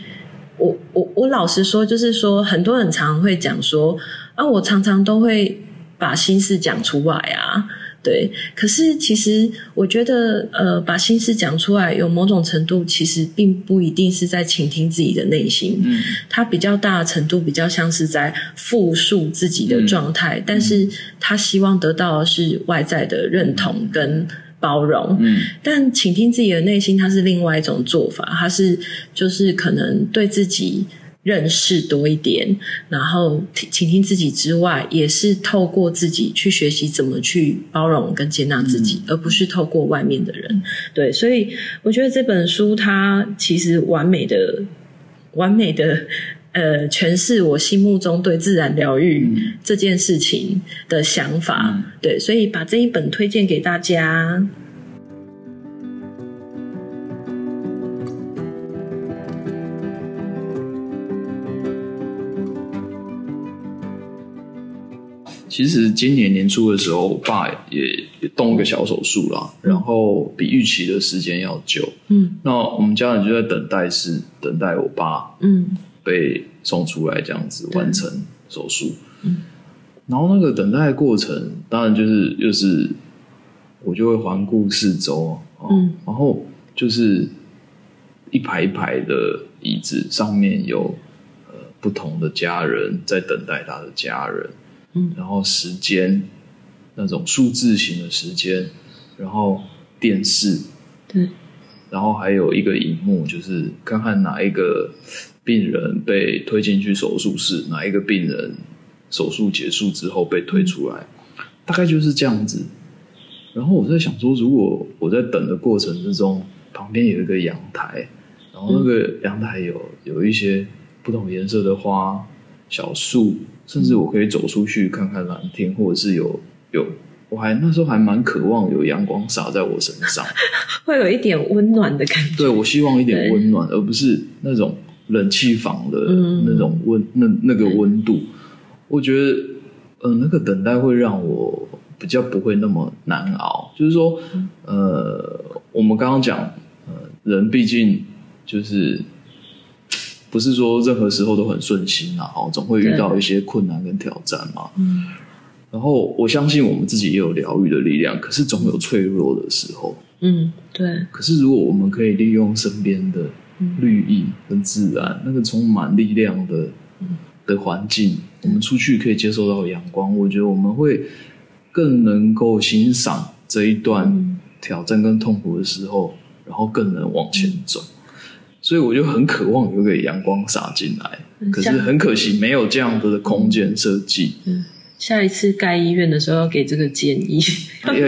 我老实说，就是说很多人常会讲说啊，我常常都会把心事讲出来啊。对，可是其实我觉得把心事讲出来，有某种程度其实并不一定是在倾听自己的内心，它比较大的程度比较像是在复述自己的状态，但是他希望得到的是外在的认同跟包容。但倾听自己的内心，它是另外一种做法，它是就是可能对自己认识多一点，然后倾听自己之外，也是透过自己去学习怎么去包容跟接纳自己，而不是透过外面的人。对，所以我觉得这本书它其实完美的诠释我心目中对自然疗愈这件事情的想法。对，所以把这一本推荐给大家。其实今年年初的时候，我爸也动了个小手术啦，然后比预期的时间要久。那我们家人就在等待我爸被送出来，这样子完成手术。然后那个等待的过程，当然就是我就会环顾四周，然后就是一排一排的椅子上面有不同的家人在等待他的家人。然后时间，那种数字型的时间，然后电视，对，然后还有一个荧幕，就是看看哪一个病人被推进去手术室，哪一个病人手术结束之后被推出来，大概就是这样子。然后我在想说，如果我在等的过程之中，旁边有一个阳台，然后那个阳台有一些不同颜色的花、小树，甚至我可以走出去看看蓝天，或者是有，我还那时候还蛮渴望有阳光洒在我身上，会有一点温暖的感觉。对，我希望一点温暖，而不是那种冷气房的那种那个温度。我觉得，那个等待会让我比较不会那么难熬。就是说，我们刚刚讲，人毕竟就是不是说任何时候都很顺心啊，总会遇到一些困难跟挑战嘛。嗯。然后我相信我们自己也有疗愈的力量，可是总有脆弱的时候。嗯，对。可是如果我们可以利用身边的绿意跟自然，那个充满力量的环境，我们出去可以接受到阳光，我觉得我们会更能够欣赏这一段挑战跟痛苦的时候，然后更能往前走。所以我就很渴望有个阳光洒进来，可是很可惜没有这样的空间设计。嗯。下一次盖医院的时候要给这个建议，要有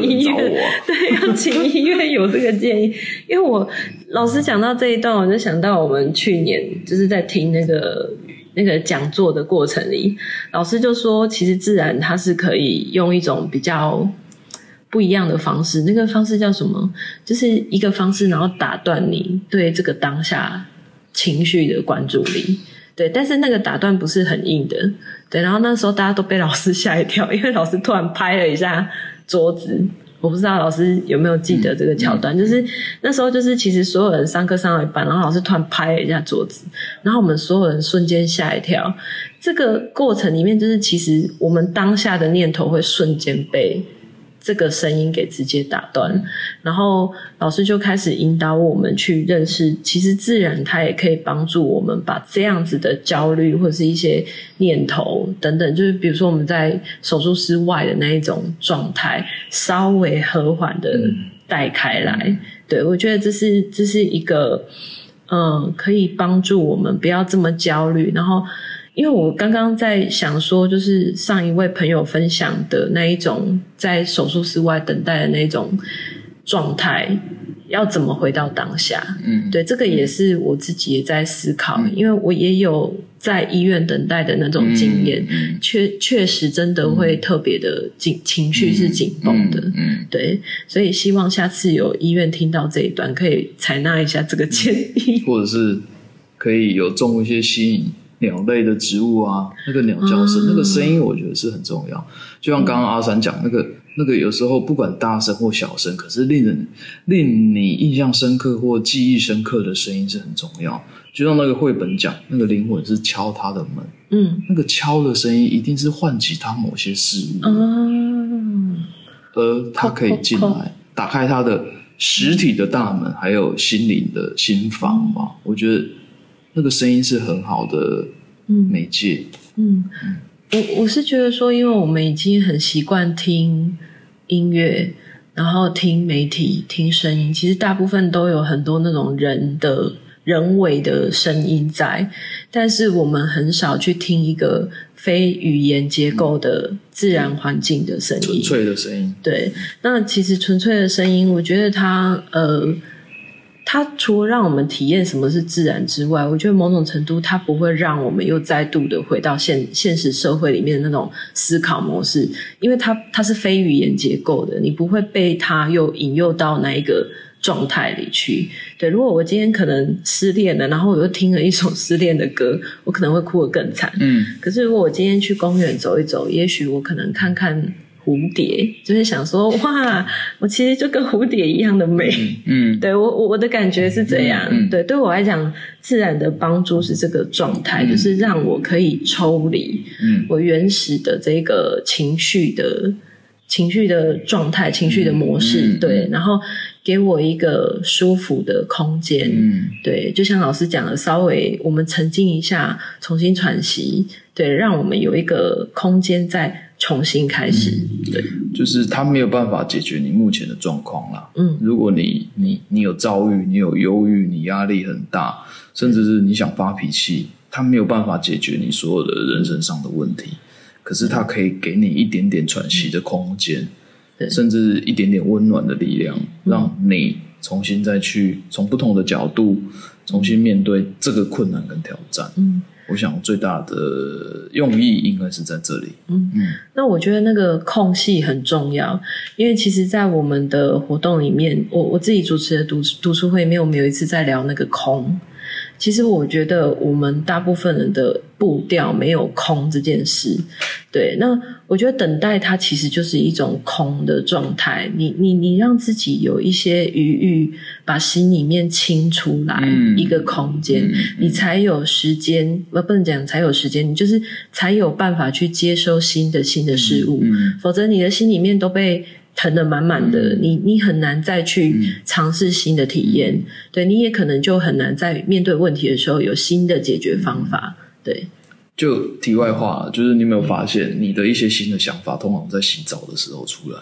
人找我、啊、对，要请医院有这个建议。因为我老师讲到这一段，我就想到我们去年就是在听那个讲座的过程里，老师就说其实自然它是可以用一种比较不一样的方式，那个方式叫什么，就是一个方式然后打断你对这个当下情绪的关注力。对，但是那个打断不是很硬的。对，然后那时候大家都被老师吓一跳，因为老师突然拍了一下桌子，我不知道老师有没有记得这个桥段，就是那时候就是其实所有人上课上到一半，然后老师突然拍了一下桌子，然后我们所有人瞬间吓一跳。这个过程里面就是其实我们当下的念头会瞬间被这个声音给直接打断，然后老师就开始引导我们去认识，其实自然它也可以帮助我们把这样子的焦虑或者是一些念头等等，就是比如说我们在手术室外的那一种状态稍微和缓的带开来、对，我觉得这是一个可以帮助我们不要这么焦虑。然后因为我刚刚在想说，就是上一位朋友分享的那一种在手术室外等待的那种状态要怎么回到当下。对，这个也是我自己也在思考，因为我也有在医院等待的那种经验，确实真的会特别的情绪是紧绷的。对，所以希望下次有医院听到这一段可以采纳一下这个建议，或者是可以有种一些吸引鸟类的植物啊，那个鸟叫声、那个声音我觉得是很重要。就像刚刚阿三讲，那个有时候不管大声或小声，可是令你印象深刻或记忆深刻的声音是很重要。就像那个绘本讲，那个灵魂是敲他的门，那个敲的声音一定是唤起他某些事物，而他可以进来，打开他的实体的大门，还有心灵的心房嘛。我觉得那个声音是很好的媒介。我是觉得说，因为我们已经很习惯听音乐，然后听媒体，听声音，其实大部分都有很多那种人为的声音在，但是我们很少去听一个非语言结构的自然环境的声音，纯粹的声音。对，那其实纯粹的声音，我觉得它除了让我们体验什么是自然之外，我觉得某种程度它不会让我们又再度的回到现实社会里面的那种思考模式，因为它是非语言结构的，你不会被它又引诱到那一个状态里去。对，如果我今天可能失恋了，然后我又听了一首失恋的歌，我可能会哭得更惨。可是如果我今天去公园走一走，也许我可能看看蝴蝶，就是想说哇，我其实就跟蝴蝶一样的美。对，我的感觉是这样。对我来讲，自然的帮助是这个状态，就是让我可以抽离我原始的这个情绪的状态、情绪的模式。对，然后给我一个舒服的空间。对，就像老师讲的，稍微我们沉浸一下，重新喘息。对，让我们有一个空间在重新开始、嗯、对，就是他没有办法解决你目前的状况啦。嗯，如果你有躁郁，你有忧郁，你压力很大，甚至是你想发脾气，他没有办法解决你所有的人生上的问题，可是他可以给你一点点喘息的空间、嗯、甚至一点点温暖的力量、嗯、让你重新再去从不同的角度重新面对这个困难跟挑战。嗯，我想最大的用意应该是在这里。嗯嗯，那我觉得那个空隙很重要，因为其实在我们的活动里面，我自己主持的读书会里面，我们有一次在聊那个空。其实我觉得我们大部分人的步调没有空这件事，对，那我觉得等待它其实就是一种空的状态，你让自己有一些余裕，把心里面清出来一个空间、嗯、你才有时间，不能讲才有时间，你就是才有办法去接收新的事物、嗯嗯、否则你的心里面都被疼得满满的、嗯、你很难再去尝试新的体验、嗯、对，你也可能就很难在面对问题的时候有新的解决方法、嗯、对。就题外话，就是你有没有发现你的一些新的想法通常在洗澡的时候出来？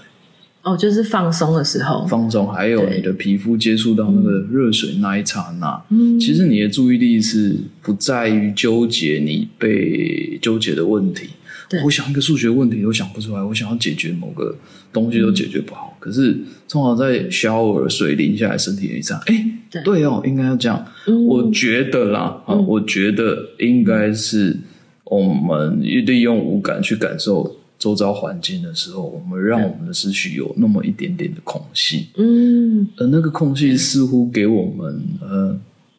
哦，就是放松的时候，放松，还有你的皮肤接触到那个热水那一刹那、嗯、其实你的注意力是不在于纠结你被纠结的问题，我想一个数学问题都想不出来，我想要解决某个东西都解决不好、嗯、可是通常在 shower 水淋下来身体的一刹，诶，对哦，应该要这样、嗯、我觉得啦、嗯啊、我觉得应该是我们利用五感去感受周遭环境的时候，我们让我们的思绪有那么一点点的空隙，嗯，而那个空隙似乎给我们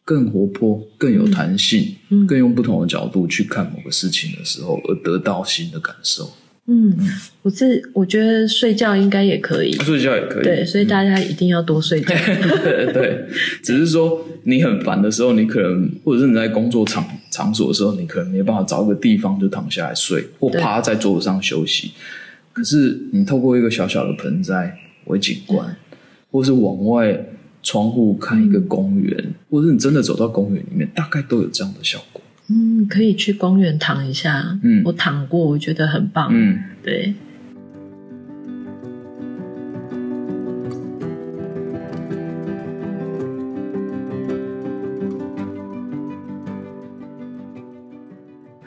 更活泼，更有弹性、嗯嗯、更用不同的角度去看某个事情的时候而得到新的感受。 嗯， 嗯，我觉得睡觉应该也可以，睡觉也可以，对，所以大家一定要多睡觉、嗯、对，只是说你很烦的时候，你可能或者是你在工作场所的时候，你可能没办法找一个地方就躺下来睡或趴在桌子上休息，可是你透过一个小小的盆栽为景观，或是往外窗户看一个公园、嗯、或者你真的走到公园里面，大概都有这样的效果。嗯，可以去公园躺一下。嗯，我躺过，我觉得很棒。嗯，对。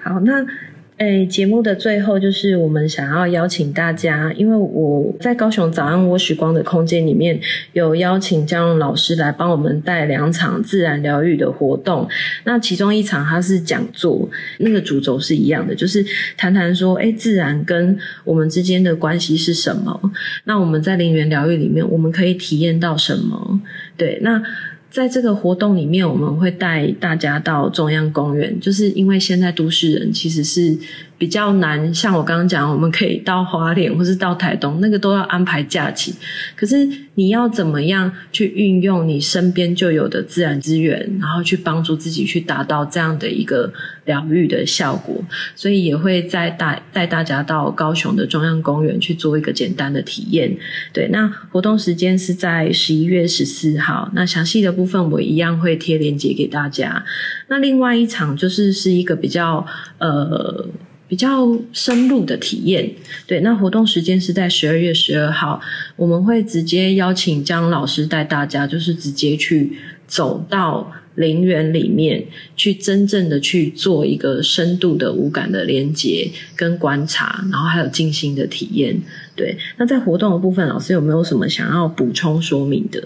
好，那节目的最后，就是我们想要邀请大家，因为我在高雄早安我许光的空间里面有邀请江蓉老师来帮我们带2场自然疗愈的活动，那其中一场它是讲座，那个主轴是一样的，就是谈谈说自然跟我们之间的关系是什么，那我们在林园疗愈里面我们可以体验到什么，对，那在这个活动里面，我们会带大家到中央公园，就是因为现在都市人其实是比较难，像我刚刚讲，我们可以到花莲或是到台东，那个都要安排假期，可是你要怎么样去运用你身边就有的自然资源，然后去帮助自己去达到这样的一个疗愈的效果，所以也会再带大家到高雄的中央公园去做一个简单的体验。对，那活动时间是在11月14号，那详细的部分我一样会贴链接给大家。那另外一场就是一个比较深入的体验，对，那活动时间是在12月12号，我们会直接邀请江老师带大家，就是直接去走到林园里面去，真正的去做一个深度的五感的连结跟观察，然后还有静心的体验。对，那在活动的部分，老师有没有什么想要补充说明的？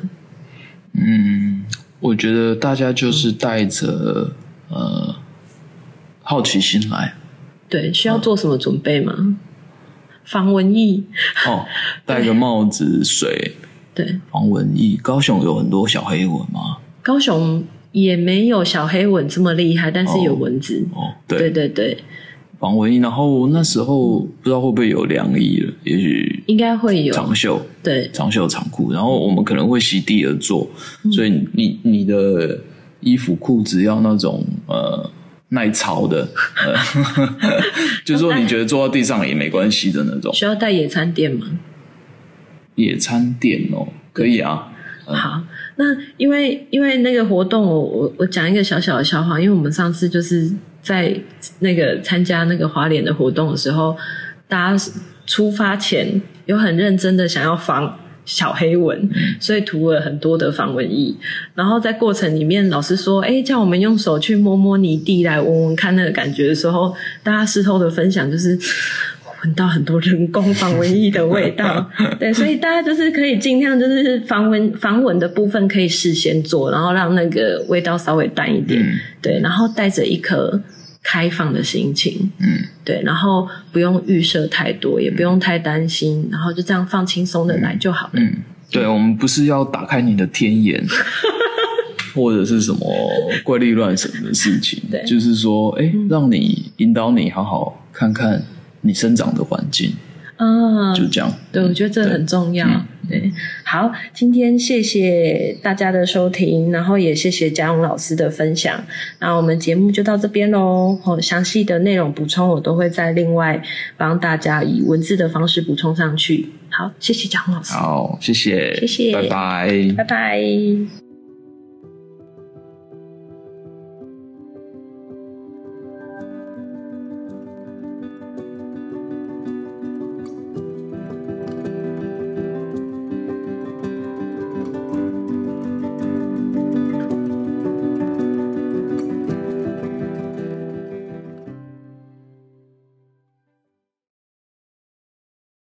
嗯，我觉得大家就是带着好奇心来。对，需要做什么准备吗？防蚊液哦，戴个帽子，水，对，防蚊液。高雄有很多小黑蚊吗？高雄也没有小黑蚊这么厉害，但是有蚊子。哦，对对对对，防蚊液。然后那时候不知道会不会有凉意了，也许应该会有长袖，对，长袖长裤。然后我们可能会席地而坐，嗯、所以你的衣服裤子要那种耐潮的，就是说你觉得坐到地上也没关系的那种。需要带野餐垫吗？野餐垫哦，可以啊。好，那因为那个活动，我讲一个小小的笑话，因为我们上次就是在那个参加那个花莲的活动的时候，大家出发前有很认真的想要防小黑蚊，所以涂了很多的防蚊液，然后在过程里面老师说叫我们用手去摸摸泥地来闻闻看那个感觉的时候，大家事后的分享就是闻到很多人工防蚊液的味道对，所以大家就是可以尽量就是防蚊的部分可以事先做，然后让那个味道稍微淡一点、对，然后带着一颗开放的心情，对，然后不用预设太多，也不用太担心、然后就这样放轻松的来就好了。对，我们不是要打开你的天眼或者是什么怪力乱神的事情对，就是说让你引导你好好看看你生长的环境，就这样。对，我觉得这很重要。对，好，今天谢谢大家的收听，然后也谢谢嘉蓉老师的分享。那我们节目就到这边咯，详细的内容补充我都会再另外帮大家以文字的方式补充上去。好，谢谢嘉蓉老师。好，谢谢，谢谢，拜拜，拜拜。